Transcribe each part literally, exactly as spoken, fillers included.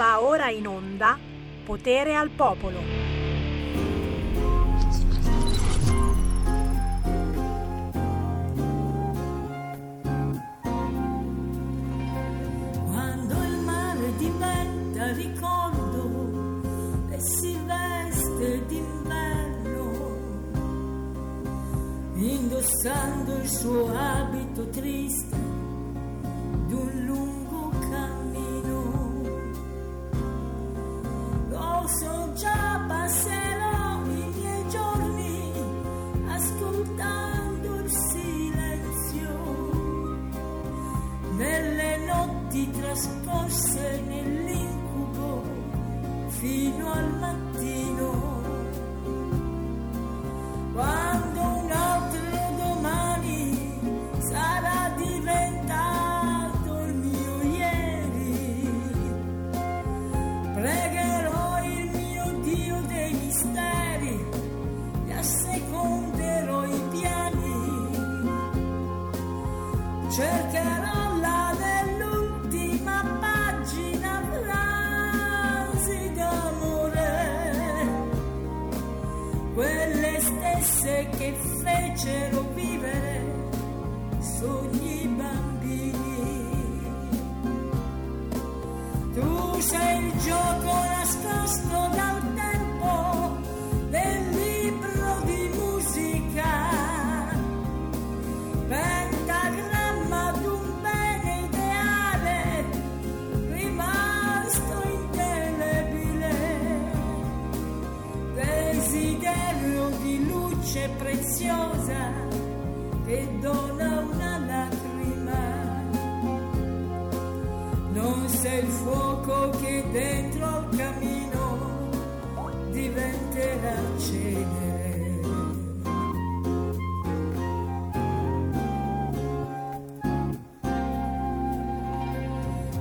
Va ora in onda Potere al Popolo. Quando il mare diventa ricordo e si veste d'inverno, indossando il suo abito triste di un lungo cammino. Lo so già, passerò i miei giorni ascoltando il silenzio nelle notti trascorse nell'incubo fino al mattino. Quando un altro domani sarà diventato il mio ieri, prega seconderò i piani, cercherò la dell'ultima pagina, frasi d'amore, quelle stesse che fecero vivere sogni bambini. Tu sei il gioco nascosto dal tempo del libro di musica, pentagramma d'un bene ideale rimasto indelebile, desiderio di luce preziosa che dona una lacrima. Non sei il fuoco che dentro al camino diventerà cenere.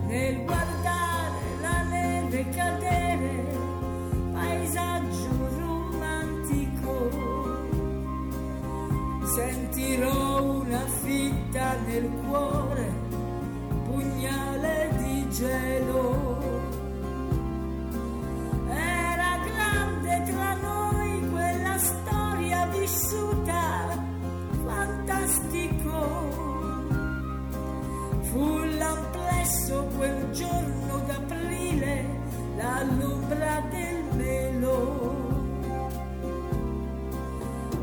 Nel guardare la neve cadere, paesaggio romantico, sentirò una fitta nel cuore, pugnale di gelo. Tra noi quella storia vissuta, fantastico, fu l'amplesso quel giorno d'aprile, l'allumbra del velo.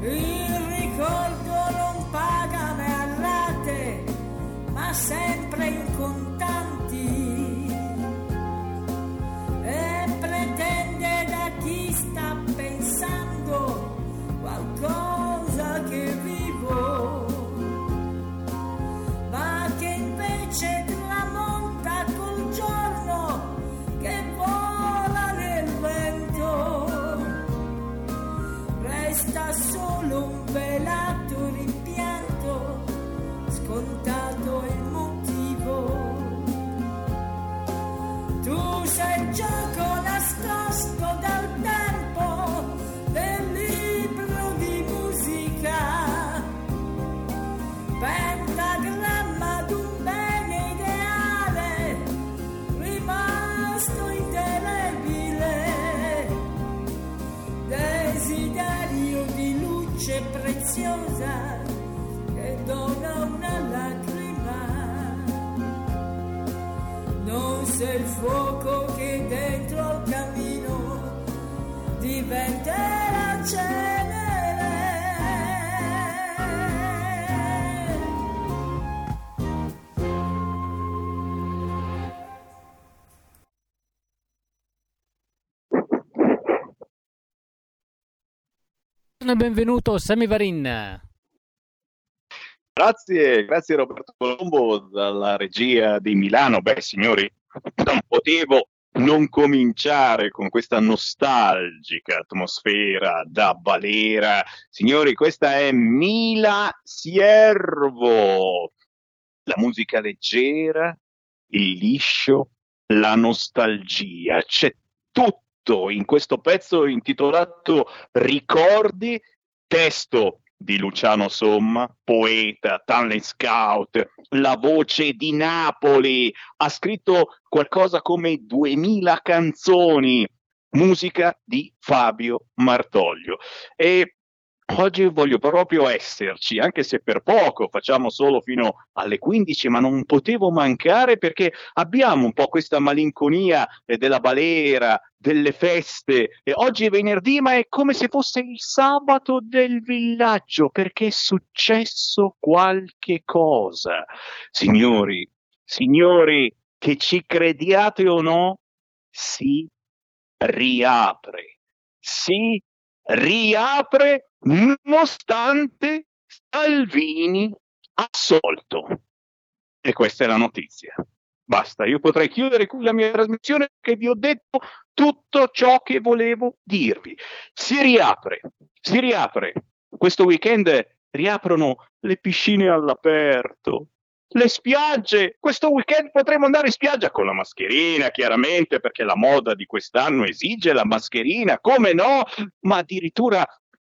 Il ricordo non paga mai a rate, ma sempre in contanti, e pretende da chi sta pensando qualcosa che vivo, ma che invece tramonta col giorno che vola nel vento. Resta solo un velato rimpianto, scontato il motivo. Tu sei il gioco nascosto dal tempo del libro di musica, pentagramma d'un bene ideale rimasto indelebile, desiderio di luce preziosa che dona una lacrima. Non sei il fuoco che dentro al camino diventerà cenere. Buongiorno e benvenuto Sammy Varin. Grazie, grazie Roberto Colombo dalla regia di Milano. Beh signori, non potevo non cominciare con questa nostalgica atmosfera da balera. Signori, questa è Mila Siervo, la musica leggera, il liscio, la nostalgia. C'è tutto in questo pezzo intitolato Ricordi, testo di Luciano Somma, poeta, talent scout, la voce di Napoli, ha scritto qualcosa come duemila canzoni, musica di Fabio Martoglio. E oggi voglio proprio esserci, anche se per poco, facciamo solo fino alle quindici, ma non potevo mancare perché abbiamo un po' questa malinconia della balera, delle feste, e oggi è venerdì ma è come se fosse il sabato del villaggio, perché è successo qualche cosa. Signori, signori, che ci crediate o no, si riapre, si riapre nonostante Salvini assolto. E questa è la notizia. Basta, io potrei chiudere qui la mia trasmissione perché vi ho detto tutto ciò che volevo dirvi. Si riapre, si riapre. Questo weekend riaprono le piscine all'aperto, le spiagge. Questo weekend potremo andare in spiaggia con la mascherina, chiaramente, perché la moda di quest'anno esige la mascherina, come no? Ma addirittura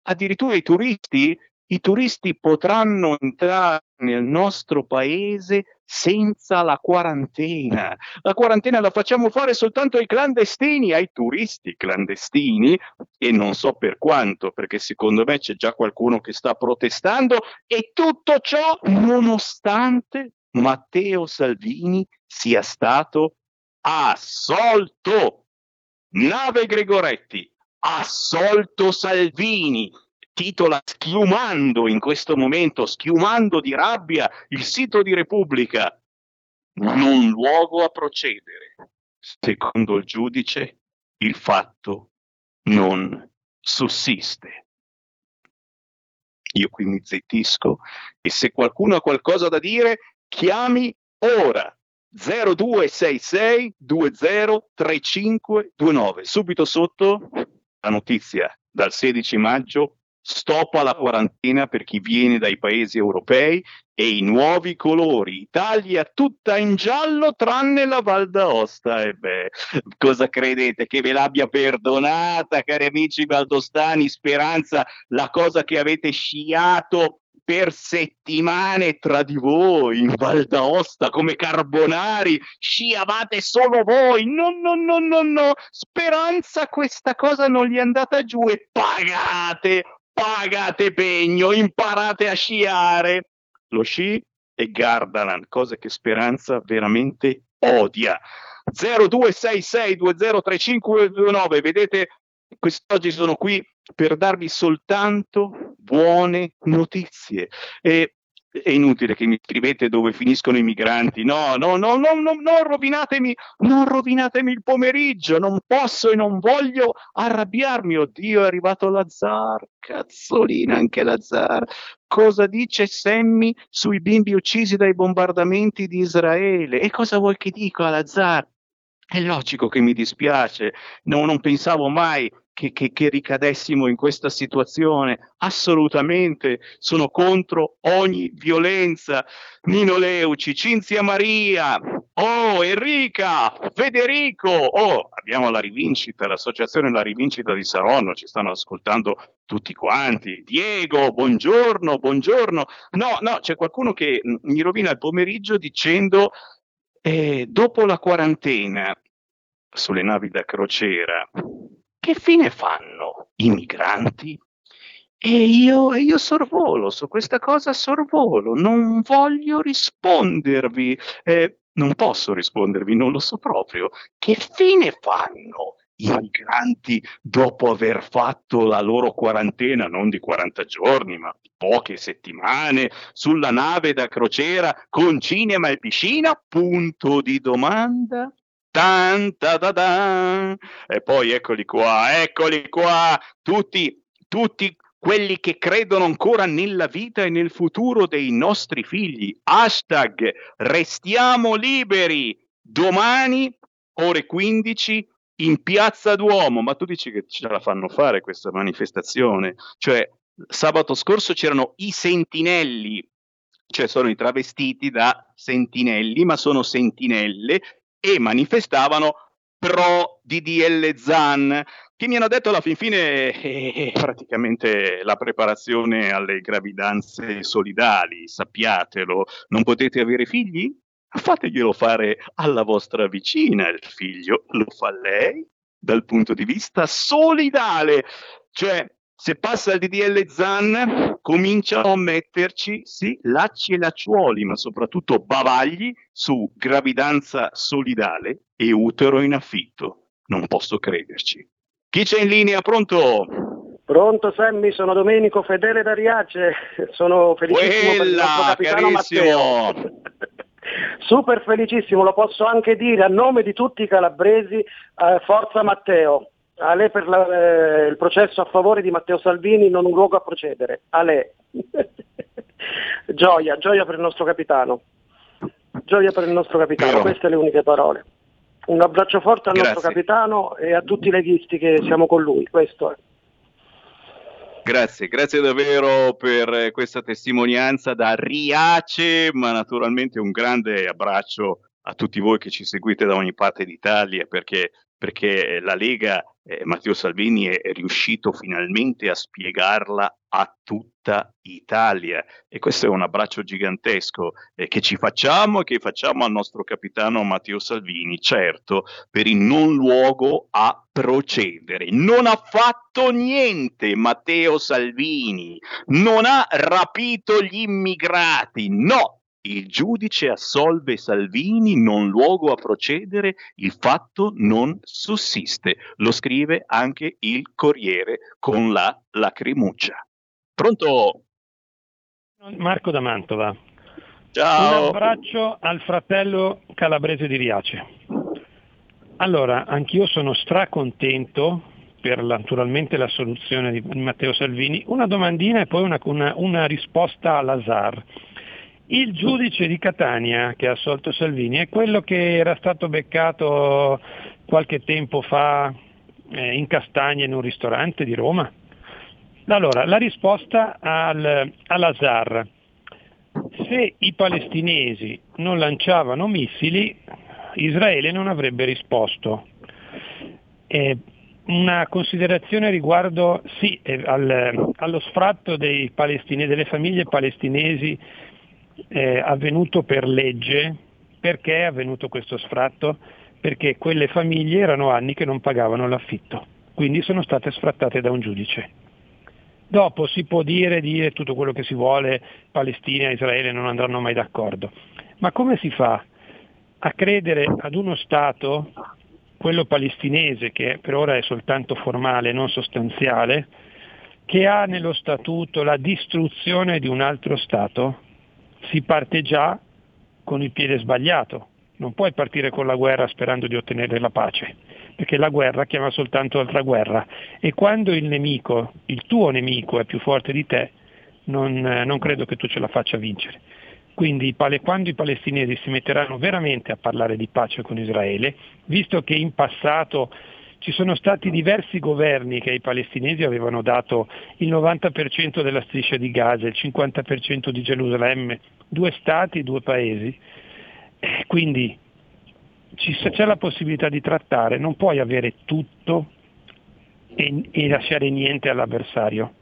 addirittura i turisti i turisti potranno entrare nel nostro paese senza la quarantena. La quarantena la facciamo fare soltanto ai clandestini, ai turisti clandestini, e non so per quanto, perché secondo me c'è già qualcuno che sta protestando. E tutto ciò nonostante Matteo Salvini sia stato assolto. Nave Gregoretti, assolto Salvini, titola schiumando in questo momento, schiumando di rabbia, il sito di Repubblica. Non luogo a procedere. Secondo il giudice il fatto non sussiste. Io qui mi zittisco, e se qualcuno ha qualcosa da dire chiami ora zero due sei sei due zero tre cinque due nove. Subito sotto la notizia dal sedici maggio. Stop alla quarantena per chi viene dai paesi europei, e i nuovi colori. Italia tutta in giallo tranne la Val d'Aosta. E beh, cosa credete? Che ve l'abbia perdonata, cari amici valdostani? Speranza, la cosa che avete sciato per settimane tra di voi in Val d'Aosta come carbonari, sciavate solo voi. No, no, no, no, no. Speranza, questa cosa non gli è andata giù, e pagate. Pagate pegno, imparate a sciare. Lo sci e Gardaland, cose che Speranza veramente odia. zero due sei sei due zero tre cinque due nove. Vedete, quest'oggi sono qui per darvi soltanto buone notizie. E è inutile che mi scrivete dove finiscono i migranti. No, no, no, no, no, non rovinatemi, non rovinatemi il pomeriggio. Non posso e non voglio arrabbiarmi. Oddio, è arrivato la Zar. Cazzolina, anche la Zar. Cosa dice Sammy sui bimbi uccisi dai bombardamenti di Israele? E cosa vuoi che dica la Zar? È logico che mi dispiace, no, non pensavo mai che, che, che ricadessimo in questa situazione. Assolutamente sono contro ogni violenza. Nino Leuci, Cinzia Maria, oh Enrica, Federico, oh abbiamo la Rivincita, l'associazione La Rivincita di Saronno, ci stanno ascoltando tutti quanti. Diego, buongiorno, buongiorno. No, no, c'è qualcuno che mi rovina il pomeriggio dicendo... Eh, dopo la quarantena sulle navi da crociera, che fine fanno i migranti? E io, io sorvolo, su questa cosa sorvolo, non voglio rispondervi, eh, non posso rispondervi, non lo so proprio. Che fine fanno i migranti dopo aver fatto la loro quarantena, non di quaranta giorni, ma di poche settimane, sulla nave da crociera con cinema e piscina? Punto di domanda. Tan, ta, ta, ta. E poi eccoli qua, eccoli qua, tutti, tutti quelli che credono ancora nella vita e nel futuro dei nostri figli. Hashtag restiamo liberi. Domani, ore quindici, in Piazza Duomo. Ma tu dici che ce la fanno fare questa manifestazione? Cioè, sabato scorso c'erano i sentinelli, cioè sono i travestiti da sentinelli, ma sono sentinelle, e manifestavano pro D D L Zan. Che mi hanno detto alla fin fine eh, praticamente la preparazione alle gravidanze solidali, sappiatelo, non potete avere figli? Fateglielo fare alla vostra vicina il figlio, lo fa lei dal punto di vista solidale, cioè se passa il D D L Zan cominciano a metterci sì lacci e lacciuoli, ma soprattutto bavagli su gravidanza solidale e utero in affitto, non posso crederci. Chi c'è in linea? Pronto? Pronto Sammy, sono Domenico, fedele da Riace. Sono felicissimo per il nostro capitano Matteo. Super felicissimo, lo posso anche dire a nome di tutti i calabresi. Eh, forza Matteo. A lei per la, eh, il processo a favore di Matteo Salvini, non un luogo a procedere. A lei. Gioia, gioia per il nostro capitano. Gioia per il nostro capitano, Però. Queste le uniche parole. Un abbraccio forte al Grazie. Nostro capitano e a tutti i leghisti che siamo con lui, questo è. Grazie, grazie davvero per questa testimonianza da Riace, ma naturalmente un grande abbraccio a tutti voi che ci seguite da ogni parte d'Italia, perché, perché la Lega, eh, Matteo Salvini è, è riuscito finalmente a spiegarla a tutta Italia, e questo è un abbraccio gigantesco eh, che ci facciamo e che facciamo al nostro capitano Matteo Salvini, certo, per il non luogo a procedere. Non ha fatto niente Matteo Salvini, non ha rapito gli immigrati, no! Il giudice assolve Salvini, non luogo a procedere, il fatto non sussiste. Lo scrive anche il Corriere con la lacrimuccia. Pronto? Marco da Mantova. Ciao. Un abbraccio al fratello calabrese di Riace. Allora, anch'io sono stracontento per naturalmente la soluzione di Matteo Salvini. Una domandina e poi una, una, una risposta all'azar. Il giudice di Catania che ha assolto Salvini è quello che era stato beccato qualche tempo fa eh, in Castagna in un ristorante di Roma? Allora, la risposta al, all'Azar. Se i palestinesi non lanciavano missili, Israele non avrebbe risposto. Eh, Una considerazione riguardo sì, eh, al, allo sfratto dei palestinesi, delle famiglie palestinesi Eh, avvenuto per legge. Perché è avvenuto questo sfratto? Perché quelle famiglie erano anni che non pagavano l'affitto, quindi sono state sfrattate da un giudice. Dopo si può dire, dire tutto quello che si vuole, Palestina e Israele non andranno mai d'accordo, ma come si fa a credere ad uno Stato, quello palestinese, che per ora è soltanto formale, non sostanziale, che ha nello statuto la distruzione di un altro Stato? Si parte già con il piede sbagliato, non puoi partire con la guerra sperando di ottenere la pace, perché la guerra chiama soltanto altra guerra, e quando il nemico, il tuo nemico è più forte di te, non, non credo che tu ce la faccia vincere. Quindi quando i palestinesi si metteranno veramente a parlare di pace con Israele, visto che in passato ci sono stati diversi governi che ai palestinesi avevano dato il novanta per cento della striscia di Gaza, il cinquanta per cento di Gerusalemme, due stati, due paesi, quindi c'è la possibilità di trattare, non puoi avere tutto e, e lasciare niente all'avversario,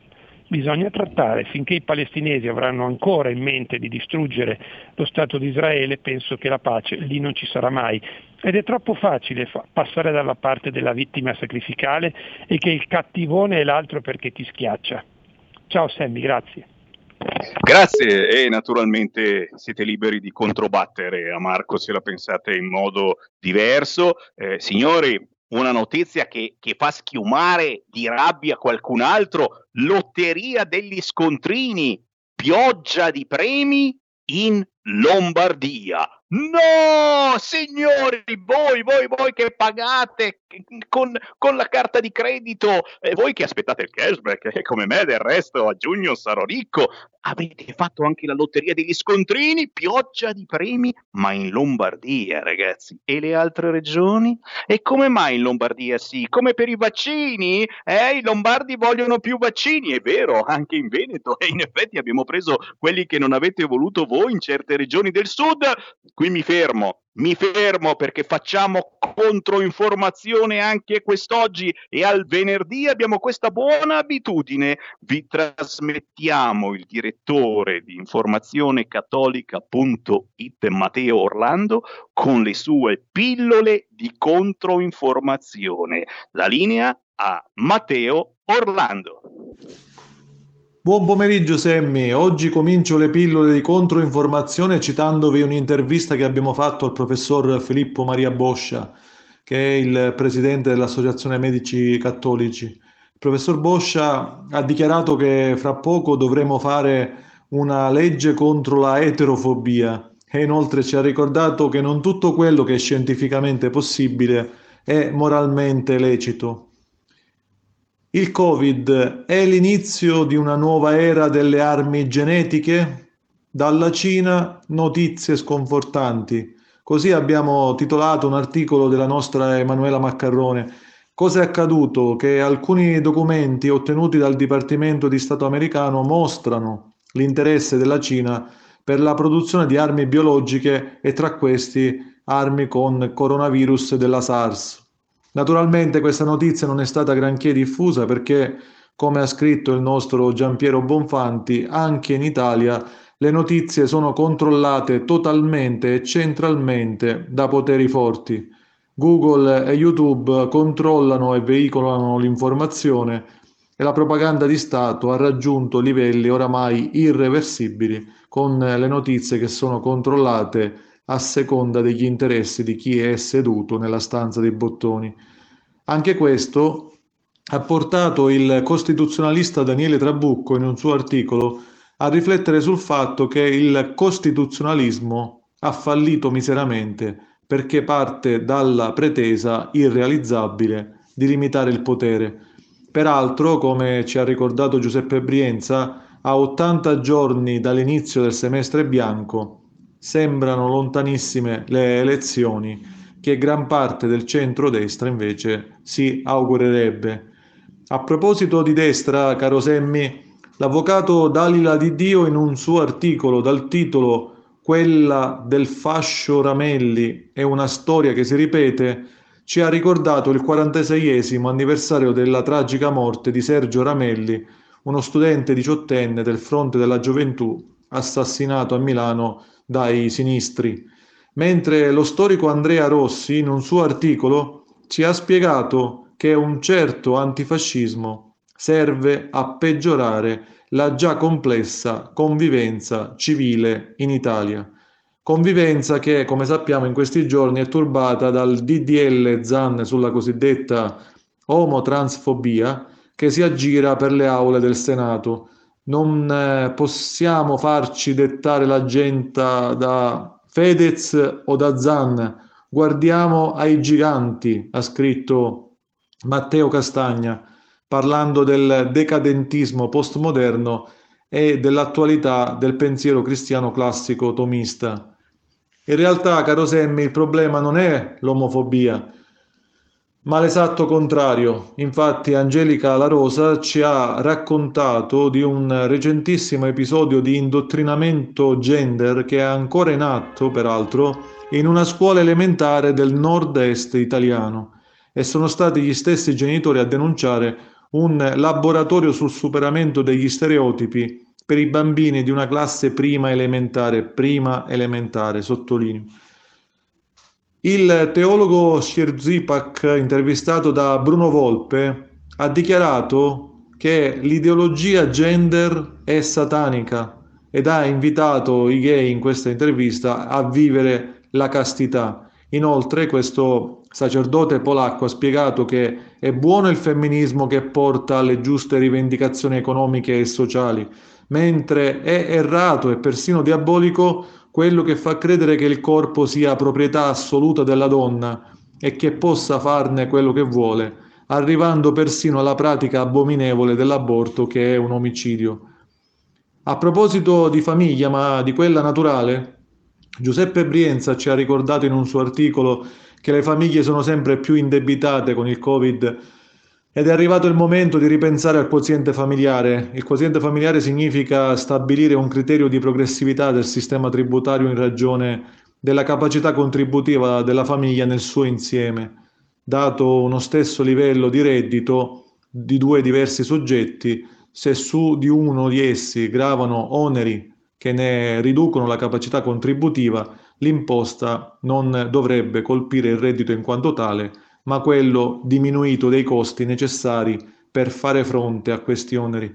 bisogna trattare. Finché i palestinesi avranno ancora in mente di distruggere lo Stato di Israele, penso che la pace lì non ci sarà mai. Ed è troppo facile fa- passare dalla parte della vittima sacrificale e che il cattivone è l'altro perché ti schiaccia. Ciao Sammy, grazie. Grazie, e naturalmente siete liberi di controbattere a Marco se la pensate in modo diverso. Eh, signori, una notizia che, che fa schiumare di rabbia qualcun altro: lotteria degli scontrini, pioggia di premi in Lombardia. No, signori, voi, voi, voi che pagate con, con la carta di credito, e voi che aspettate il cashback, e come me del resto a giugno sarò ricco, avete fatto anche la lotteria degli scontrini, pioggia di premi, ma in Lombardia, ragazzi. E le altre regioni? E come mai in Lombardia sì? Come per i vaccini? Eh, i lombardi vogliono più vaccini, è vero, anche in Veneto, e in effetti abbiamo preso quelli che non avete voluto voi in certe regioni del sud. Qui mi fermo, mi fermo perché facciamo controinformazione anche quest'oggi, e al venerdì abbiamo questa buona abitudine: vi trasmettiamo il direttore di informazione cattolica punto it Matteo Orlando con le sue pillole di controinformazione. La linea a Matteo Orlando. Buon pomeriggio Sammy, oggi comincio le pillole di controinformazione citandovi un'intervista che abbiamo fatto al professor Filippo Maria Boscia, che è il presidente dell'Associazione Medici Cattolici. Il professor Boscia ha dichiarato che fra poco dovremo fare una legge contro la eterofobia e inoltre ci ha ricordato che non tutto quello che è scientificamente possibile è moralmente lecito. Il Covid è l'inizio di una nuova era delle armi genetiche? Dalla Cina notizie sconfortanti. Così abbiamo titolato un articolo della nostra Emanuela Maccarrone. Cosa è accaduto? Che alcuni documenti ottenuti dal Dipartimento di Stato americano mostrano l'interesse della Cina per la produzione di armi biologiche e tra questi armi con coronavirus della SARS. Naturalmente questa notizia non è stata granché diffusa perché, come ha scritto il nostro Giampiero Bonfanti, anche in Italia le notizie sono controllate totalmente e centralmente da poteri forti. Google e YouTube controllano e veicolano l'informazione e la propaganda di Stato ha raggiunto livelli oramai irreversibili con le notizie che sono controllate a seconda degli interessi di chi è seduto nella stanza dei bottoni. Anche questo ha portato il costituzionalista Daniele Trabucco in un suo articolo a riflettere sul fatto che il costituzionalismo ha fallito miseramente perché parte dalla pretesa irrealizzabile di limitare il potere. Peraltro, come ci ha ricordato Giuseppe Brienza, a ottanta giorni dall'inizio del semestre bianco sembrano lontanissime le elezioni che gran parte del centrodestra invece si augurerebbe. A proposito di destra, caro Semmi, l'avvocato Dalila Di Dio in un suo articolo dal titolo "Quella del fascio Ramelli è una storia che si ripete" ci ha ricordato il quarantaseiesimo anniversario della tragica morte di Sergio Ramelli, uno studente diciottenne del Fronte della Gioventù assassinato a Milano dai sinistri, mentre lo storico Andrea Rossi in un suo articolo ci ha spiegato che un certo antifascismo serve a peggiorare la già complessa convivenza civile in Italia, convivenza che, come sappiamo, in questi giorni è turbata dal D D L Zan sulla cosiddetta omotransfobia che si aggira per le aule del Senato. Non possiamo farci dettare l'agenda da Fedez o da Zan, guardiamo ai giganti, ha scritto Matteo Castagna, parlando del decadentismo postmoderno e dell'attualità del pensiero cristiano classico tomista. In realtà, caro Semmi, il problema non è l'omofobia, ma l'esatto contrario. Infatti Angelica Larosa ci ha raccontato di un recentissimo episodio di indottrinamento gender che è ancora in atto, peraltro, in una scuola elementare del nord-est italiano, e sono stati gli stessi genitori a denunciare un laboratorio sul superamento degli stereotipi per i bambini di una classe prima elementare, prima elementare, sottolineo. Il teologo Sierdzipak, intervistato da Bruno Volpe, ha dichiarato che l'ideologia gender è satanica ed ha invitato i gay in questa intervista a vivere la castità. Inoltre, questo sacerdote polacco ha spiegato che è buono il femminismo che porta alle giuste rivendicazioni economiche e sociali, mentre è errato e persino diabolico quello che fa credere che il corpo sia proprietà assoluta della donna e che possa farne quello che vuole, arrivando persino alla pratica abominevole dell'aborto, che è un omicidio. A proposito di famiglia, ma di quella naturale, Giuseppe Brienza ci ha ricordato in un suo articolo che le famiglie sono sempre più indebitate con il Covid ed è arrivato il momento di ripensare al quoziente familiare. Il quoziente familiare significa stabilire un criterio di progressività del sistema tributario in ragione della capacità contributiva della famiglia nel suo insieme, dato uno stesso livello di reddito di due diversi soggetti, se su di uno di essi gravano oneri che ne riducono la capacità contributiva, l'imposta non dovrebbe colpire il reddito in quanto tale, ma quello diminuito dei costi necessari per fare fronte a questi oneri.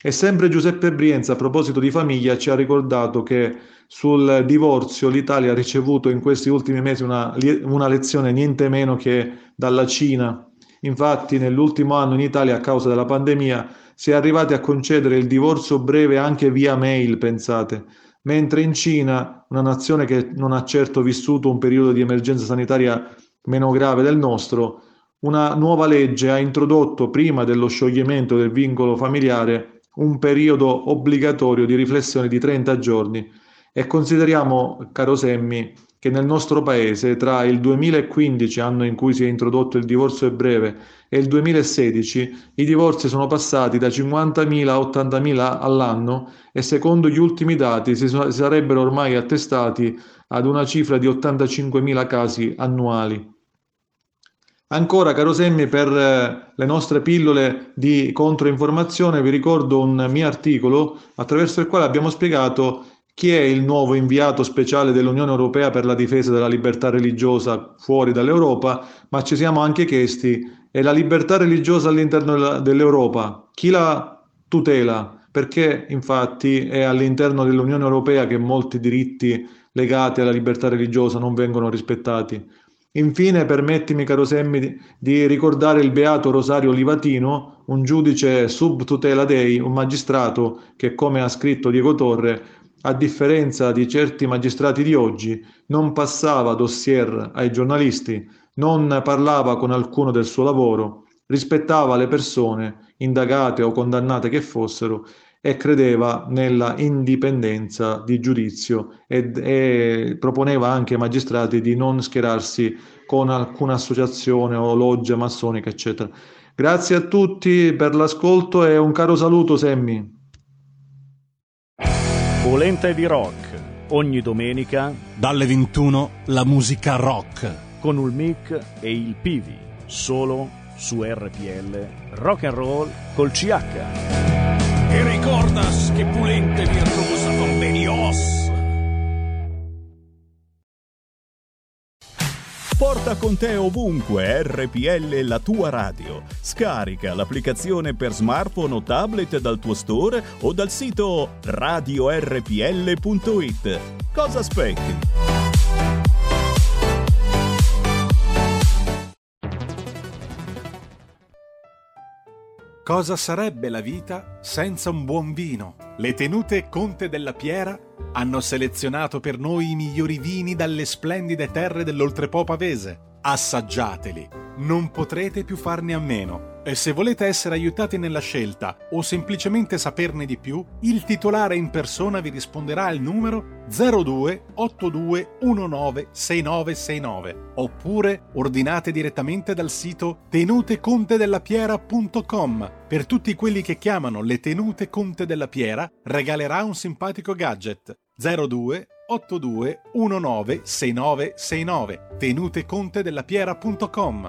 E sempre Giuseppe Brienza, a proposito di famiglia, ci ha ricordato che sul divorzio l'Italia ha ricevuto in questi ultimi mesi una, una lezione niente meno che dalla Cina. Infatti nell'ultimo anno in Italia, a causa della pandemia, si è arrivati a concedere il divorzio breve anche via mail, pensate, mentre in Cina, una nazione che non ha certo vissuto un periodo di emergenza sanitaria meno grave del nostro, una nuova legge ha introdotto, prima dello scioglimento del vincolo familiare, un periodo obbligatorio di riflessione di trenta giorni, e consideriamo, caro Semmi, che nel nostro paese tra il duemilaquindici, anno in cui si è introdotto il divorzio breve, e il duemilasedici i divorzi sono passati da cinquantamila a ottantamila all'anno, e secondo gli ultimi dati si sarebbero ormai attestati ad una cifra di ottantacinquemila casi annuali. Ancora, caro Semmi, per le nostre pillole di controinformazione vi ricordo un mio articolo attraverso il quale abbiamo spiegato chi è il nuovo inviato speciale dell'Unione Europea per la difesa della libertà religiosa fuori dall'Europa, ma ci siamo anche chiesti: è la libertà religiosa all'interno dell'Europa? Chi la tutela? Perché infatti è all'interno dell'Unione Europea che molti diritti legati alla libertà religiosa non vengono rispettati. Infine, permettimi, caro Semmi, di ricordare il beato Rosario Livatino, un giudice sub tutela dei, un magistrato che, come ha scritto Diego Torre, a differenza di certi magistrati di oggi, non passava dossier ai giornalisti, non parlava con alcuno del suo lavoro, rispettava le persone, indagate o condannate che fossero, e credeva nella indipendenza di giudizio e, e proponeva anche ai magistrati di non schierarsi con alcuna associazione o loggia massonica, eccetera. Grazie a tutti per l'ascolto e un caro saluto, Semmi. Polenta e di rock, ogni domenica dalle ventuno la musica rock con il mic e il Pivi, solo su R P L Rock and Roll col C H. E ricordas che Pulente virtuosa con Benios. Porta con te ovunque R P L, la tua radio. Scarica l'applicazione per smartphone o tablet dal tuo store o dal sito radio R P L punto it. Cosa aspetti? Cosa sarebbe la vita senza un buon vino? Le tenute Conte della Piera hanno selezionato per noi i migliori vini dalle splendide terre dell'oltrepo pavese. Assaggiateli, non potrete più farne a meno. E se volete essere aiutati nella scelta o semplicemente saperne di più, il titolare in persona vi risponderà al numero zero due otto due uno nove sei nove sei nove, oppure ordinate direttamente dal sito tenute conte della piera punto com. Per tutti quelli che chiamano le Tenute Conte della Piera regalerà un simpatico gadget. Zero due otto due uno nove sei nove sei nove, tenute conte della piera punto com.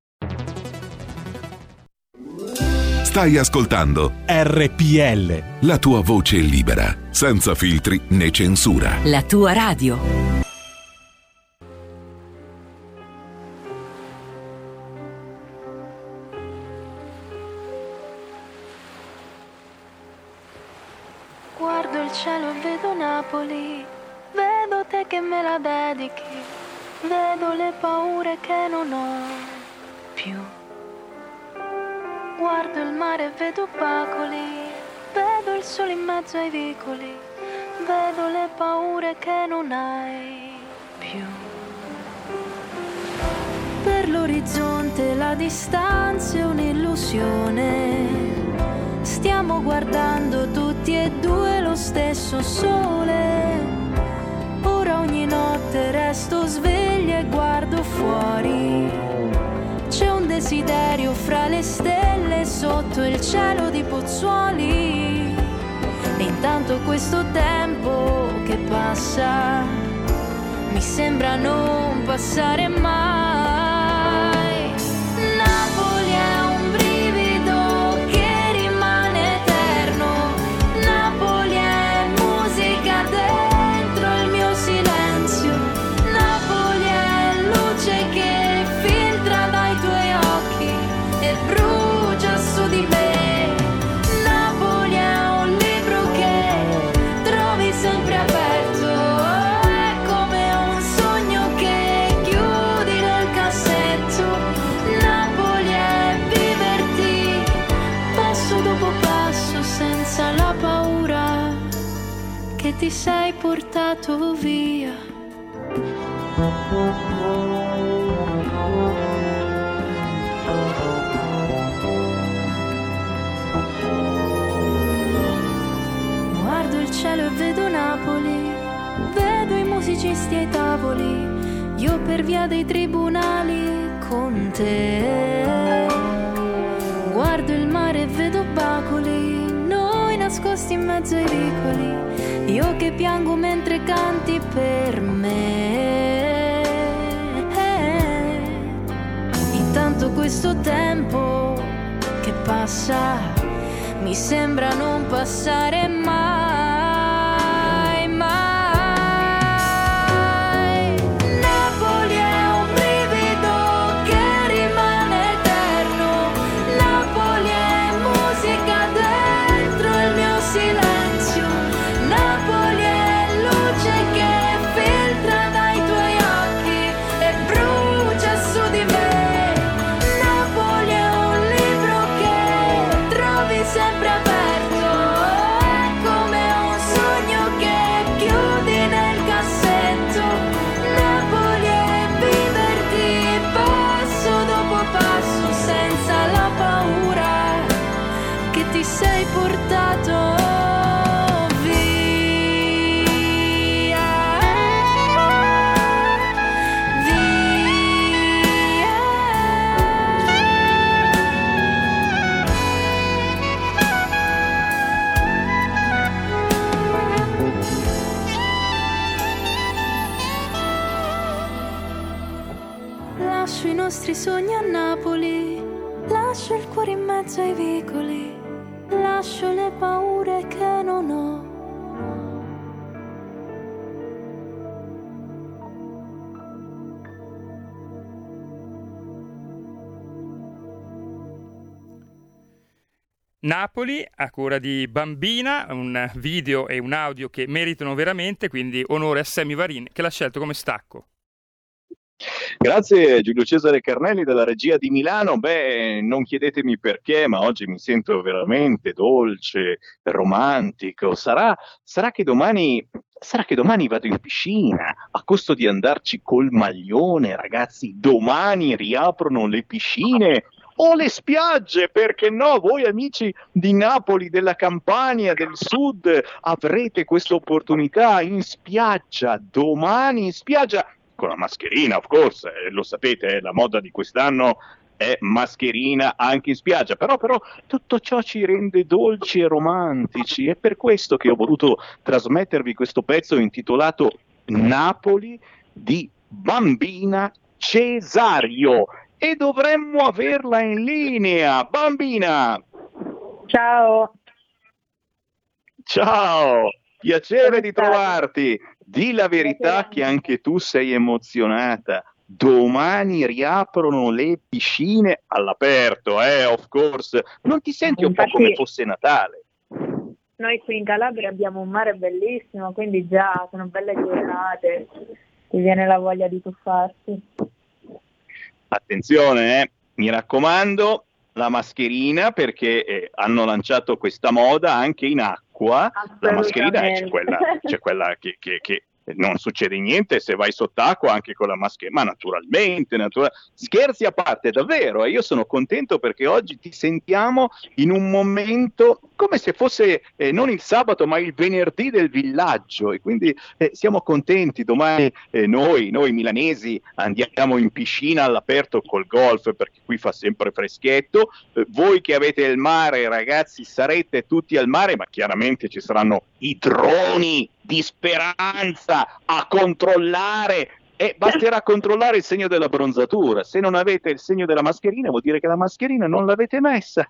Stai ascoltando R P L, la tua voce libera, senza filtri né censura. La tua radio. Guardo il cielo e vedo Napoli, vedo te che me la dedichi, vedo le paure che non ho più. Guardo il mare e vedo Bacoli, vedo il sole in mezzo ai vicoli, vedo le paure che non hai. più. Per l'orizzonte la distanza è un'illusione. Stiamo guardando tutti e due lo stesso sole. Ora ogni notte resto sveglia e guardo fuori. C'è un desiderio fra le stelle sotto il cielo di Pozzuoli. E intanto questo tempo che passa mi sembra non passare mai. Napoli è un brivido che rimane eterno. Napoli è musica dentro il mio silenzio. Napoli è luce che filtra dai tuoi occhi e brucia su di me. Ti sei portato via. Guardo il cielo e vedo Napoli, vedo i musicisti ai tavoli, io per via dei tribunali con te. Guardo il mare e vedo Bacoli, noi nascosti in mezzo ai vicoli. Io che piango mentre canti per me. eh, Intanto questo tempo che passa mi sembra non passare mai. Sogno a Napoli, lascio il cuore in mezzo ai vicoli, lascio le paure che non ho. Napoli, a cura di Bambina, un video e un audio che meritano veramente, quindi onore a Sammy Varin che l'ha scelto come stacco. Grazie Giulio Cesare Carnelli della regia di Milano. Beh, non chiedetemi perché, ma oggi mi sento veramente dolce, romantico. Sarà, sarà che domani, sarà che domani vado in piscina a costo di andarci col maglione, ragazzi. Domani riaprono le piscine o le spiagge, perché no? Voi amici di Napoli, della Campania, del Sud, avrete questa opportunità in spiaggia domani, in spiaggia. Con la mascherina, of course, eh, lo sapete, eh, la moda di quest'anno è mascherina anche in spiaggia, però, però tutto ciò ci rende dolci e romantici. È per questo che ho voluto trasmettervi questo pezzo intitolato Napoli di Bambina Cesario, e dovremmo averla in linea. Bambina! Ciao! Ciao! Piacere di trovarti. Di la verità che anche tu sei emozionata. Domani riaprono le piscine all'aperto, eh, of course. Non ti senti un Infatti, po' come fosse Natale? Noi qui in Calabria abbiamo un mare bellissimo, quindi già sono belle giornate, ti viene la voglia di tuffarsi. Attenzione, eh, mi raccomando, la mascherina, perché eh, hanno lanciato questa moda anche in acqua. La mascherina c'è quella, c'è quella che, che, che non succede niente se vai sott'acqua anche con la mascherina, ma naturalmente, natura- scherzi a parte, davvero, e io sono contento perché oggi ti sentiamo in un momento come se fosse eh, non il sabato ma il venerdì del villaggio, e quindi eh, siamo contenti. Domani eh, noi, noi milanesi andiamo in piscina all'aperto col golf perché qui fa sempre freschetto, eh, voi che avete il mare, ragazzi, sarete tutti al mare, ma chiaramente ci saranno i droni di Speranza a controllare, e basterà controllare il segno della bronzatura. Se non avete il segno della mascherina vuol dire che la mascherina non l'avete messa.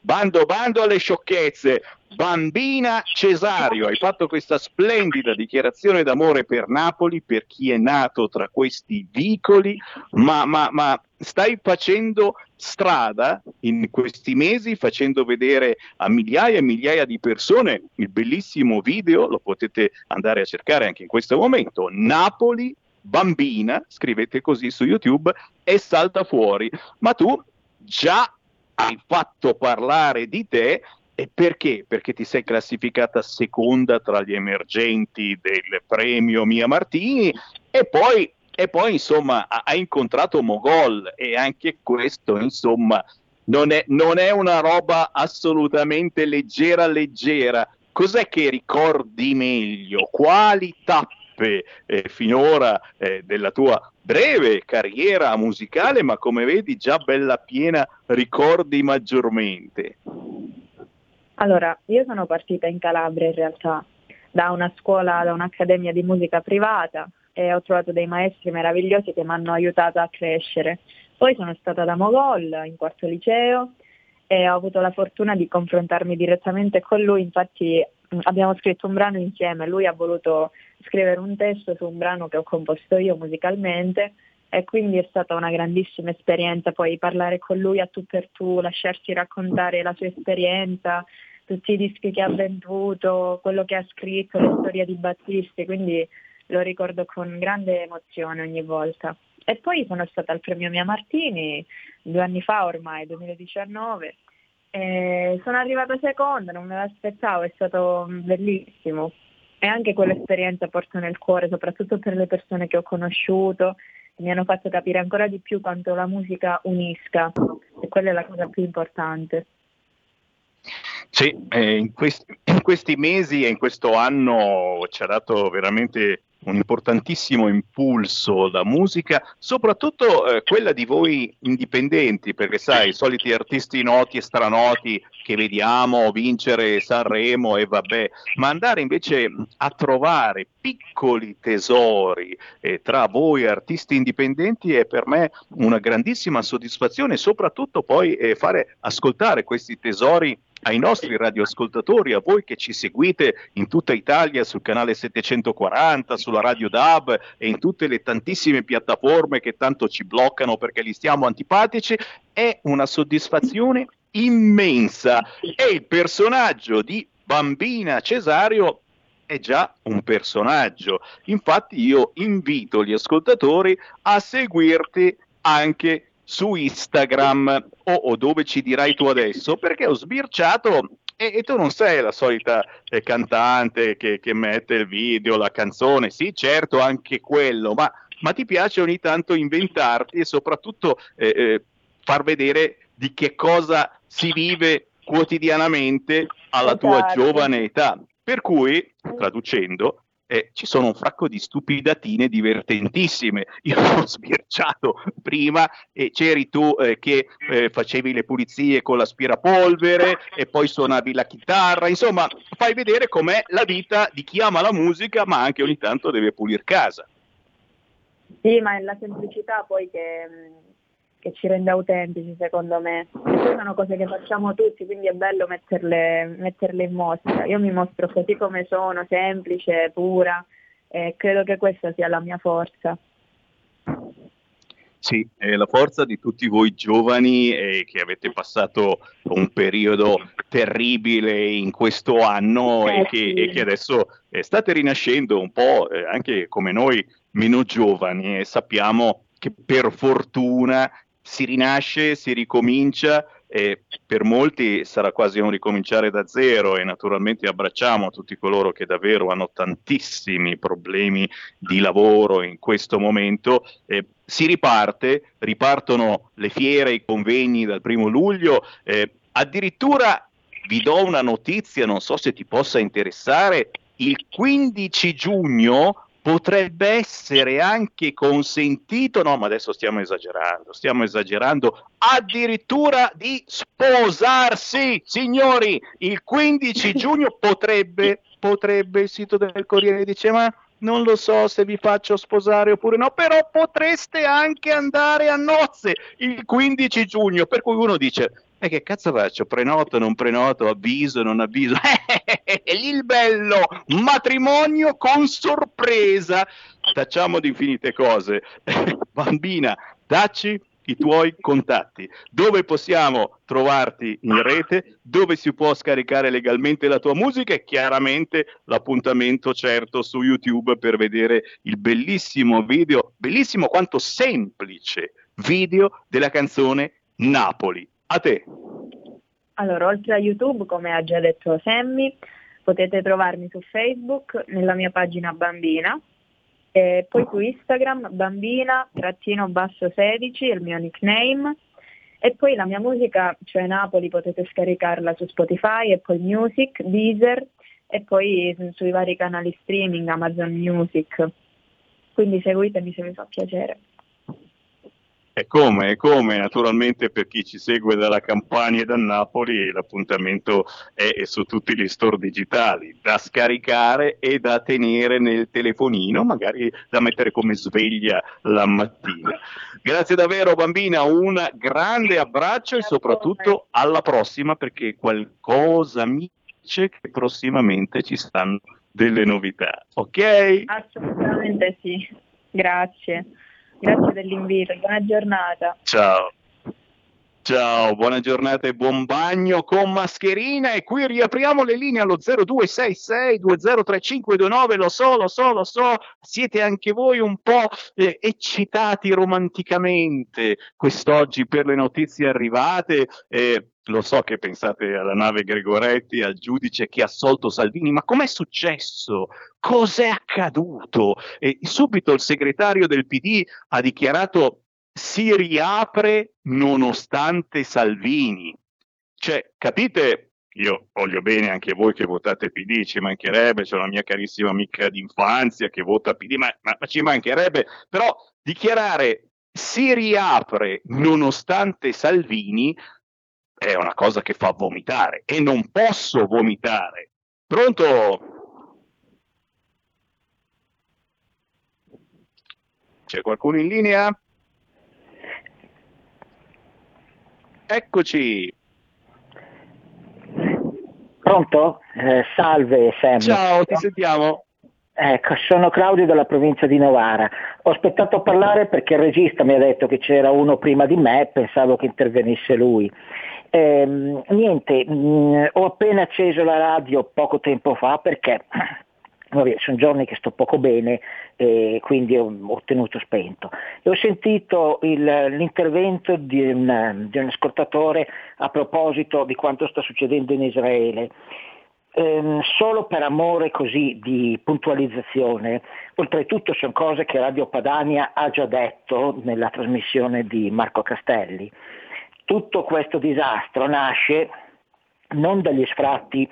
Bando bando alle sciocchezze. Bambina Cesario, hai fatto questa splendida dichiarazione d'amore per Napoli, per chi è nato tra questi vicoli, ma, ma, ma stai facendo strada in questi mesi, facendo vedere a migliaia e migliaia di persone il bellissimo video, lo potete andare a cercare anche in questo momento, Napoli Bambina, scrivete così su YouTube e salta fuori. Ma tu già hai fatto parlare di te. E perché? Perché ti sei classificata seconda tra gli emergenti del premio Mia Martini e poi, e poi insomma ha, ha incontrato Mogol, e anche questo insomma non è, non è una roba assolutamente leggera leggera. Cos'è che ricordi meglio? Quali tappe eh, finora eh, della tua breve carriera musicale, ma come vedi già bella piena, ricordi maggiormente? Allora, io sono partita in Calabria in realtà, da una scuola, da un'accademia di musica privata, e ho trovato dei maestri meravigliosi che mi hanno aiutata a crescere. Poi sono stata da Mogol in quarto liceo e ho avuto la fortuna di confrontarmi direttamente con lui, infatti abbiamo scritto un brano insieme, lui ha voluto scrivere un testo su un brano che ho composto io musicalmente, e quindi è stata una grandissima esperienza poi parlare con lui a tu per tu, lasciarsi raccontare la sua esperienza, tutti i dischi che ha venduto, quello che ha scritto, la storia di Battisti, quindi lo ricordo con grande emozione ogni volta. E poi sono stata al premio Mia Martini due anni fa ormai, duemiladiciannove, e sono arrivata seconda, non me l'aspettavo, è stato bellissimo, e anche quell'esperienza porto nel cuore, soprattutto per le persone che ho conosciuto, mi hanno fatto capire ancora di più quanto la musica unisca, e quella è la cosa più importante. Sì, eh, in, questi, in questi mesi e in questo anno ci ha dato veramente un importantissimo impulso la musica, soprattutto eh, quella di voi indipendenti, perché sai, i soliti artisti noti e stranoti che vediamo vincere Sanremo e vabbè, ma andare invece a trovare piccoli tesori eh, tra voi artisti indipendenti è per me una grandissima soddisfazione, soprattutto poi eh, fare ascoltare questi tesori ai nostri radioascoltatori, a voi che ci seguite in tutta Italia sul canale settecentoquaranta, sulla Radio D A B e in tutte le tantissime piattaforme che tanto ci bloccano perché li stiamo antipatici, è una soddisfazione immensa. E il personaggio di Bambina Cesario è già un personaggio. Infatti io invito gli ascoltatori a seguirti anche su Instagram o, o dove ci dirai tu adesso, perché ho sbirciato e, e tu non sei la solita eh, cantante che, che mette il video, la canzone, sì certo anche quello, ma, ma ti piace ogni tanto inventarti e soprattutto eh, eh, far vedere di che cosa si vive quotidianamente alla tua giovane età, per cui, traducendo, Eh, ci sono un fracco di stupidatine divertentissime. Io l'ho sbirciato prima e c'eri tu eh, che eh, facevi le pulizie con l'aspirapolvere e poi suonavi la chitarra, insomma fai vedere com'è la vita di chi ama la musica ma anche ogni tanto deve pulire casa. Sì, ma è la semplicità poi che, che ci rende autentici secondo me, queste sono cose che facciamo tutti, quindi è bello metterle, metterle in mostra. Io mi mostro così come sono, semplice, pura, e credo che questa sia la mia forza. Sì, è la forza di tutti voi giovani eh, che avete passato un periodo terribile in questo anno eh, e, che, sì. e che adesso eh, state rinascendo un po' eh, anche come noi meno giovani, e sappiamo che per fortuna si rinasce, si ricomincia e per molti sarà quasi un ricominciare da zero, e naturalmente abbracciamo tutti coloro che davvero hanno tantissimi problemi di lavoro in questo momento. Eh, si riparte, ripartono le fiere, i convegni dal primo luglio, eh, addirittura vi do una notizia, non so se ti possa interessare, il quindici giugno potrebbe essere anche consentito, no ma adesso stiamo esagerando, stiamo esagerando, addirittura di sposarsi, signori, il quindici giugno potrebbe, potrebbe il sito del Corriere dice ma non lo so se vi faccio sposare oppure no, però potreste anche andare a nozze il quindici giugno, per cui uno dice e che cazzo faccio? Prenoto, non prenoto, avviso, non avviso? E lì il bello, matrimonio con sorpresa. Tacciamo di infinite cose. Bambina, dacci i tuoi contatti. Dove possiamo trovarti in rete? Dove si può scaricare legalmente la tua musica? E chiaramente l'appuntamento certo su YouTube per vedere il bellissimo video, bellissimo quanto semplice video della canzone Napoli. A te. Allora, oltre a YouTube, come ha già detto Sammy, potete trovarmi su Facebook nella mia pagina Bambina e poi su Instagram bambina trattino basso sedici è il mio nickname, e poi la mia musica, cioè Napoli, potete scaricarla su Spotify, Apple Music, Deezer e poi sui vari canali streaming, Amazon Music. Quindi seguitemi se vi fa piacere. E come, e come, naturalmente per chi ci segue dalla Campania e da Napoli l'appuntamento è su tutti gli store digitali, da scaricare e da tenere nel telefonino, magari da mettere come sveglia la mattina. Grazie davvero Bambina, un grande abbraccio e soprattutto alla prossima, perché qualcosa mi dice che prossimamente ci stanno delle novità, ok? Assolutamente sì, grazie. Grazie dell'invito, buona giornata. Ciao. Ciao, buona giornata e buon bagno con mascherina, e qui riapriamo le linee allo zero due sei sei due zero tre cinque due nove, lo so, lo so, lo so, siete anche voi un po' eh, eccitati romanticamente quest'oggi per le notizie arrivate, eh, lo so che pensate alla nave Gregoretti, al giudice che ha assolto Salvini, ma com'è successo? Cos'è accaduto? E subito il segretario del P D ha dichiarato si riapre nonostante Salvini. Cioè, capite? Io voglio bene anche voi che votate P D, ci mancherebbe, c'è una mia carissima amica d'infanzia che vota P D, ma, ma, ma ci mancherebbe. Però dichiarare si riapre nonostante Salvini è una cosa che fa vomitare, e non posso vomitare. Pronto? C'è qualcuno in linea? Eccoci. Pronto? Eh, salve Sam. Ciao, ti sentiamo. Ecco, sono Claudio della provincia di Novara. Ho aspettato a parlare perché il regista mi ha detto che c'era uno prima di me e pensavo che intervenisse lui. Ehm, niente, mh, ho appena acceso la radio poco tempo fa perché vabbè, sono giorni che sto poco bene e quindi ho, ho tenuto spento. E ho sentito il, l'intervento di un, di un ascoltatore a proposito di quanto sta succedendo in Israele. Ehm, solo per amore così di puntualizzazione, oltretutto sono cose che Radio Padania ha già detto nella trasmissione di Marco Castelli. Tutto questo disastro nasce non dagli sfratti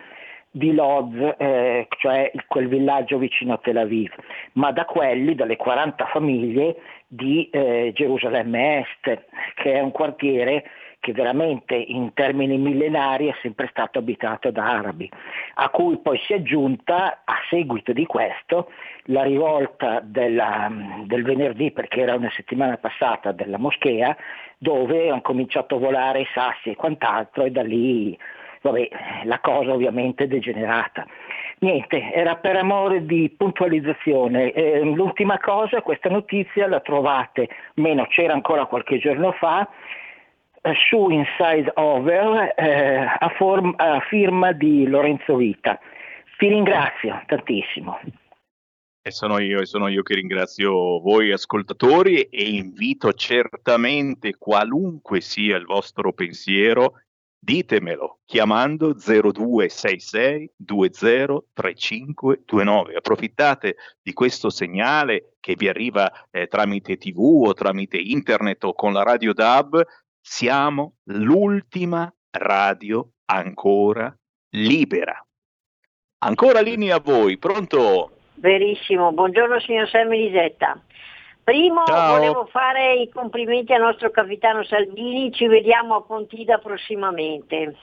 di Lodz, eh, cioè quel villaggio vicino a Tel Aviv, ma da quelli, dalle quaranta famiglie di eh, Gerusalemme Est, che è un quartiere che veramente in termini millenari è sempre stato abitato da arabi, a cui poi si è aggiunta, a seguito di questo, la rivolta della, del venerdì, perché era una settimana passata, della moschea, dove hanno cominciato a volare i sassi e quant'altro, e da lì vabbè, la cosa ovviamente è degenerata. Niente, era per amore di puntualizzazione. Eh, l'ultima cosa, questa notizia la trovate, meno c'era ancora qualche giorno fa, eh, su Inside Over eh, a, form, a firma di Lorenzo Vita. Ti ringrazio tantissimo. E sono io, e sono io che ringrazio voi ascoltatori, e invito certamente qualunque sia il vostro pensiero, Ditemelo chiamando zero due sei sei due zero tre cinque due nove. Approfittate di questo segnale che vi arriva eh, tramite tivù o tramite internet o con la radio D A B. Siamo l'ultima radio ancora libera. Ancora linea a voi, pronto? Verissimo, buongiorno signor Sammy Lisetta. Primo, ciao. Volevo fare i complimenti al nostro capitano Salvini, ci vediamo a Pontida prossimamente.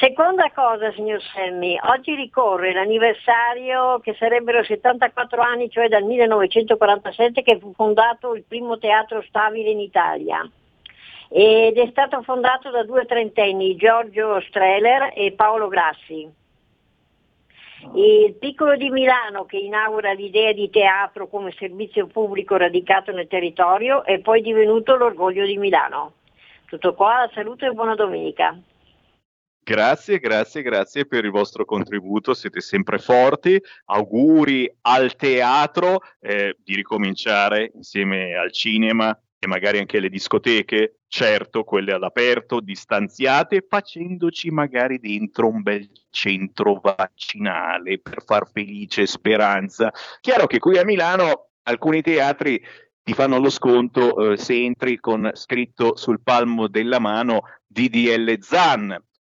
Seconda cosa, signor Sammy, oggi ricorre l'anniversario che sarebbero settantaquattro anni, cioè dal millenovecentoquarantasette che fu fondato il primo teatro stabile in Italia. Ed è stato fondato da due trentenni, Giorgio Streller e Paolo Grassi. Il Piccolo di Milano, che inaugura l'idea di teatro come servizio pubblico radicato nel territorio, è poi divenuto l'Orgoglio di Milano. Tutto qua, saluto e buona domenica. Grazie, grazie, grazie per il vostro contributo, siete sempre forti, auguri al teatro eh, di ricominciare insieme al cinema e magari anche le discoteche, certo quelle all'aperto, distanziate, facendoci magari dentro un bel centro vaccinale per far felice Speranza. Chiaro che qui a Milano alcuni teatri ti fanno lo sconto eh, se entri con scritto sul palmo della mano D D L Zan,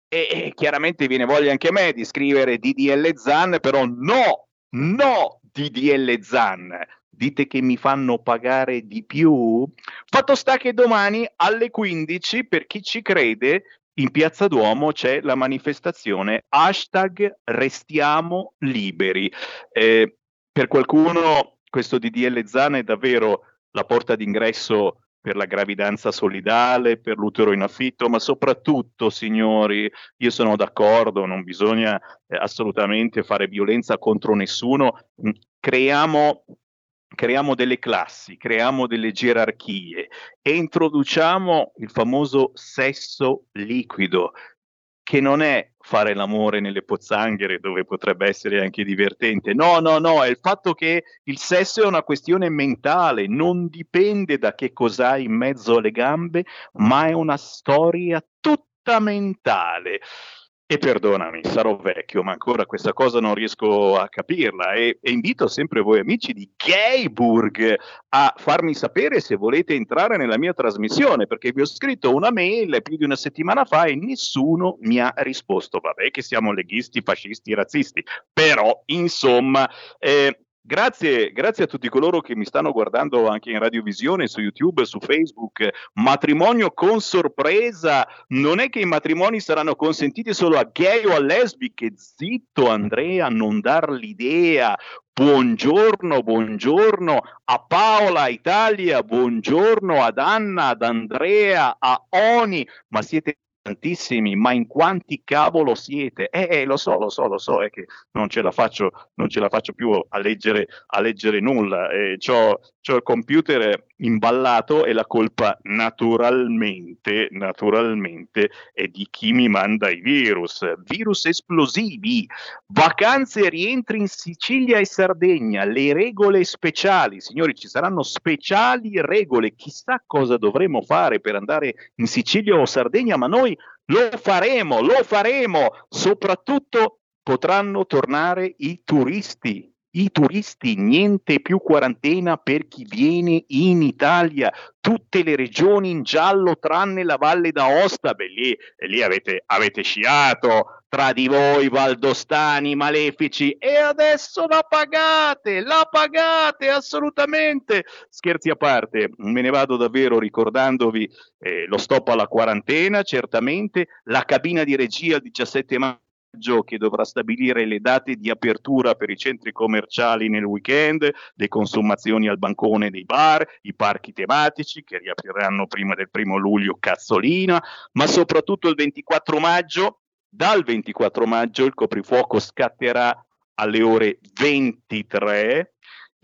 e, e chiaramente viene voglia anche a me di scrivere D D L Zan, però no, no D D L Zan. Dite che mi fanno pagare di più? Fatto sta che domani alle quindici, per chi ci crede, in Piazza Duomo c'è la manifestazione hashtag Restiamo Liberi. Eh, per qualcuno questo D D L Zan è davvero la porta d'ingresso per la gravidanza solidale, per l'utero in affitto, ma soprattutto, signori, io sono d'accordo, non bisogna eh, assolutamente fare violenza contro nessuno, creiamo... Creiamo delle classi, creiamo delle gerarchie e introduciamo il famoso sesso liquido, che non è fare l'amore nelle pozzanghere, dove potrebbe essere anche divertente. No, no, no, è il fatto che il sesso è una questione mentale, non dipende da che cos'hai in mezzo alle gambe, ma è una storia tutta mentale. E perdonami, sarò vecchio, ma ancora questa cosa non riesco a capirla. E, e invito sempre voi amici di Gayburg a farmi sapere se volete entrare nella mia trasmissione, perché vi ho scritto una mail più di una settimana fa e nessuno mi ha risposto. Vabbè che siamo leghisti, fascisti, razzisti, però insomma... Eh, Grazie, grazie a tutti coloro che mi stanno guardando anche in radiovisione, su YouTube, su Facebook. Matrimonio con sorpresa, non è che i matrimoni saranno consentiti solo a gay o a lesbiche, zitto Andrea, non dar l'idea. Buongiorno, buongiorno a Paola Italia, buongiorno ad Anna, ad Andrea, a Oni, ma siete... tantissimi, ma in quanti cavolo siete? Eh, eh, lo so, lo so, lo so, è che non ce la faccio, non ce la faccio più a leggere, a leggere nulla. Eh, c'ho, c'ho il computer imballato e la colpa naturalmente, naturalmente è di chi mi manda i virus. Virus esplosivi, vacanze e rientri in Sicilia e Sardegna, le regole speciali. Signori, ci saranno speciali regole, chissà cosa dovremo fare per andare in Sicilia o Sardegna, ma noi lo faremo, lo faremo, soprattutto potranno tornare i turisti. I turisti, niente più quarantena per chi viene in Italia, tutte le regioni in giallo tranne la Valle d'Aosta, beh, lì, e lì avete, avete sciato tra di voi valdostani malefici e adesso la pagate, la pagate assolutamente. Scherzi a parte, me ne vado davvero ricordandovi eh, lo stop alla quarantena, certamente la cabina di regia il diciassette maggio che dovrà stabilire le date di apertura per i centri commerciali nel weekend, le consumazioni al bancone dei bar, i parchi tematici che riapriranno prima del primo luglio cazzolina, ma soprattutto il ventiquattro maggio, dal ventiquattro maggio il coprifuoco scatterà alle ore ventitré,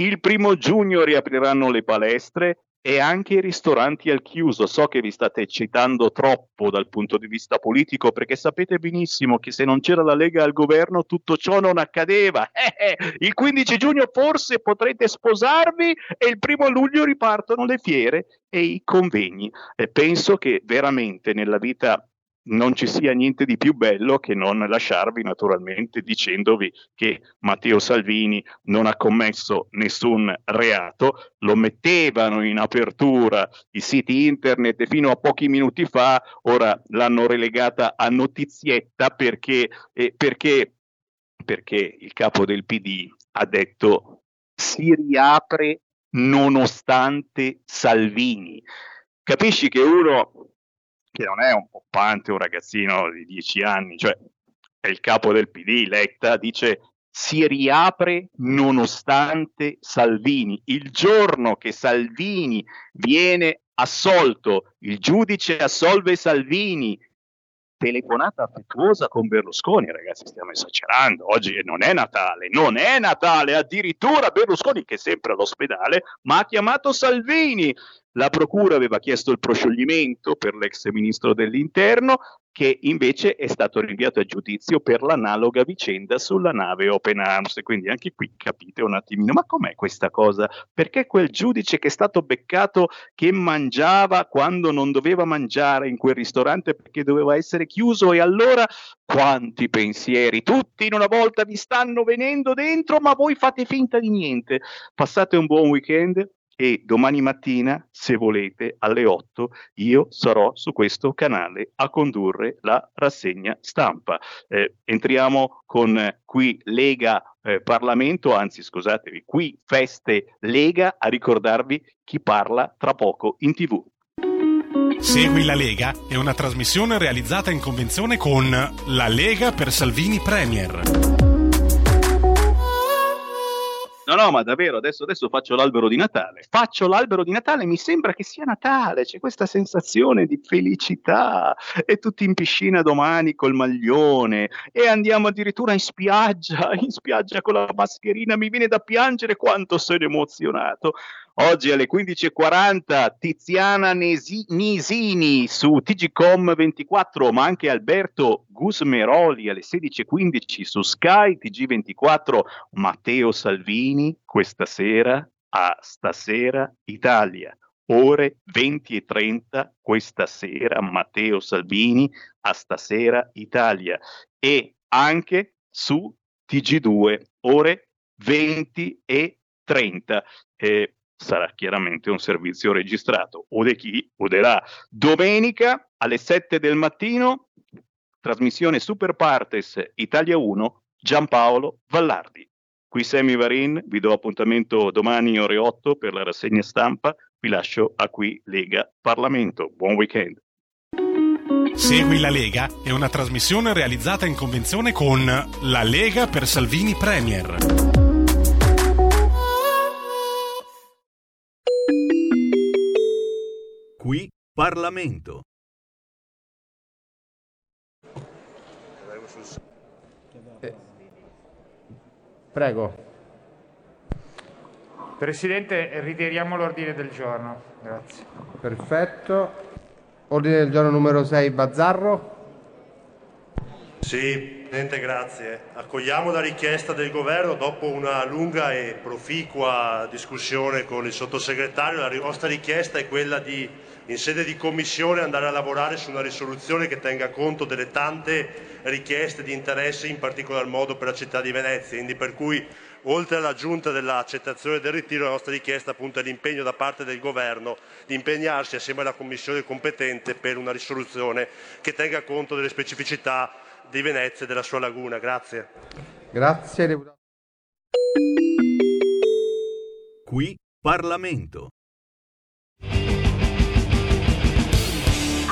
il primo giugno riapriranno le palestre e anche i ristoranti al chiuso. So che vi state eccitando troppo dal punto di vista politico, perché sapete benissimo che se non c'era la Lega al governo tutto ciò non accadeva. Eh, eh, il quindici giugno forse potrete sposarvi e il primo luglio ripartono le fiere e i convegni. E penso che veramente nella vita non ci sia niente di più bello che non lasciarvi naturalmente dicendovi che Matteo Salvini non ha commesso nessun reato. Lo mettevano in apertura i siti internet fino a pochi minuti fa, ora l'hanno relegata a notizietta perché, eh, perché, perché il capo del P D ha detto si riapre nonostante Salvini. Capisci che uno che non è un poppante, un ragazzino di dieci anni, cioè è il capo del P D, Letta, dice si riapre nonostante Salvini. Il giorno che Salvini viene assolto, il giudice assolve Salvini. Telefonata affettuosa con Berlusconi, ragazzi, stiamo esagerando, oggi non è Natale, non è Natale, addirittura Berlusconi, che è sempre all'ospedale, ma ha chiamato Salvini. La procura aveva chiesto il proscioglimento per l'ex ministro dell'interno, che invece è stato rinviato a giudizio per l'analoga vicenda sulla nave Open Arms. Quindi anche qui capite un attimino, ma com'è questa cosa? Perché quel giudice che è stato beccato che mangiava quando non doveva mangiare in quel ristorante perché doveva essere chiuso, e allora quanti pensieri, tutti in una volta vi stanno venendo dentro, ma voi fate finta di niente. Passate un buon weekend. E domani mattina, se volete, alle otto, io sarò su questo canale a condurre la rassegna stampa. Eh, entriamo con qui Lega eh, Parlamento, anzi scusatevi, qui Feste Lega, a ricordarvi chi parla tra poco in tv. Segui la Lega è una trasmissione realizzata in convenzione con la Lega per Salvini Premier. No, no, ma davvero, adesso, adesso faccio l'albero di Natale. Faccio l'albero di Natale, mi sembra che sia Natale, c'è questa sensazione di felicità. E tutti in piscina domani col maglione. E andiamo addirittura in spiaggia, in spiaggia con la mascherina. Mi viene da piangere quanto sono emozionato. Oggi alle quindici e quaranta Tiziana Nesi- Nisini su T G Com ventiquattro, ma anche Alberto Gusmeroli alle sedici e quindici su Sky T G ventiquattro. Matteo Salvini questa sera a Stasera Italia, ore venti e trenta questa sera, Matteo Salvini a Stasera Italia, e anche su T G due ore venti e trenta. Eh, Sarà chiaramente un servizio registrato, o de chi o de là. Domenica alle sette del mattino, trasmissione Super Partes Italia uno, Giampaolo Vallardi. Qui Sammy Varin, vi do appuntamento domani ore otto per la rassegna stampa. Vi lascio a qui Lega Parlamento. Buon weekend. Segui la Lega è una trasmissione realizzata in convenzione con la Lega per Salvini Premier. Qui Parlamento. Eh, prego. Presidente, ritiriamo l'ordine del giorno. Grazie. Perfetto. Ordine del giorno numero sei, Bazzarro. Sì, Presidente, grazie. Accogliamo la richiesta del Governo, dopo una lunga e proficua discussione con il Sottosegretario. La nostra richiesta è quella di, in sede di Commissione, andare a lavorare su una risoluzione che tenga conto delle tante richieste di interesse, in particolar modo per la città di Venezia. Quindi, per cui, oltre all'aggiunta dell'accettazione del ritiro, la nostra richiesta appunto è l'impegno da parte del Governo di impegnarsi assieme alla Commissione competente per una risoluzione che tenga conto delle specificità di Venezia e della sua laguna. Grazie. Grazie, deputato. Qui Parlamento.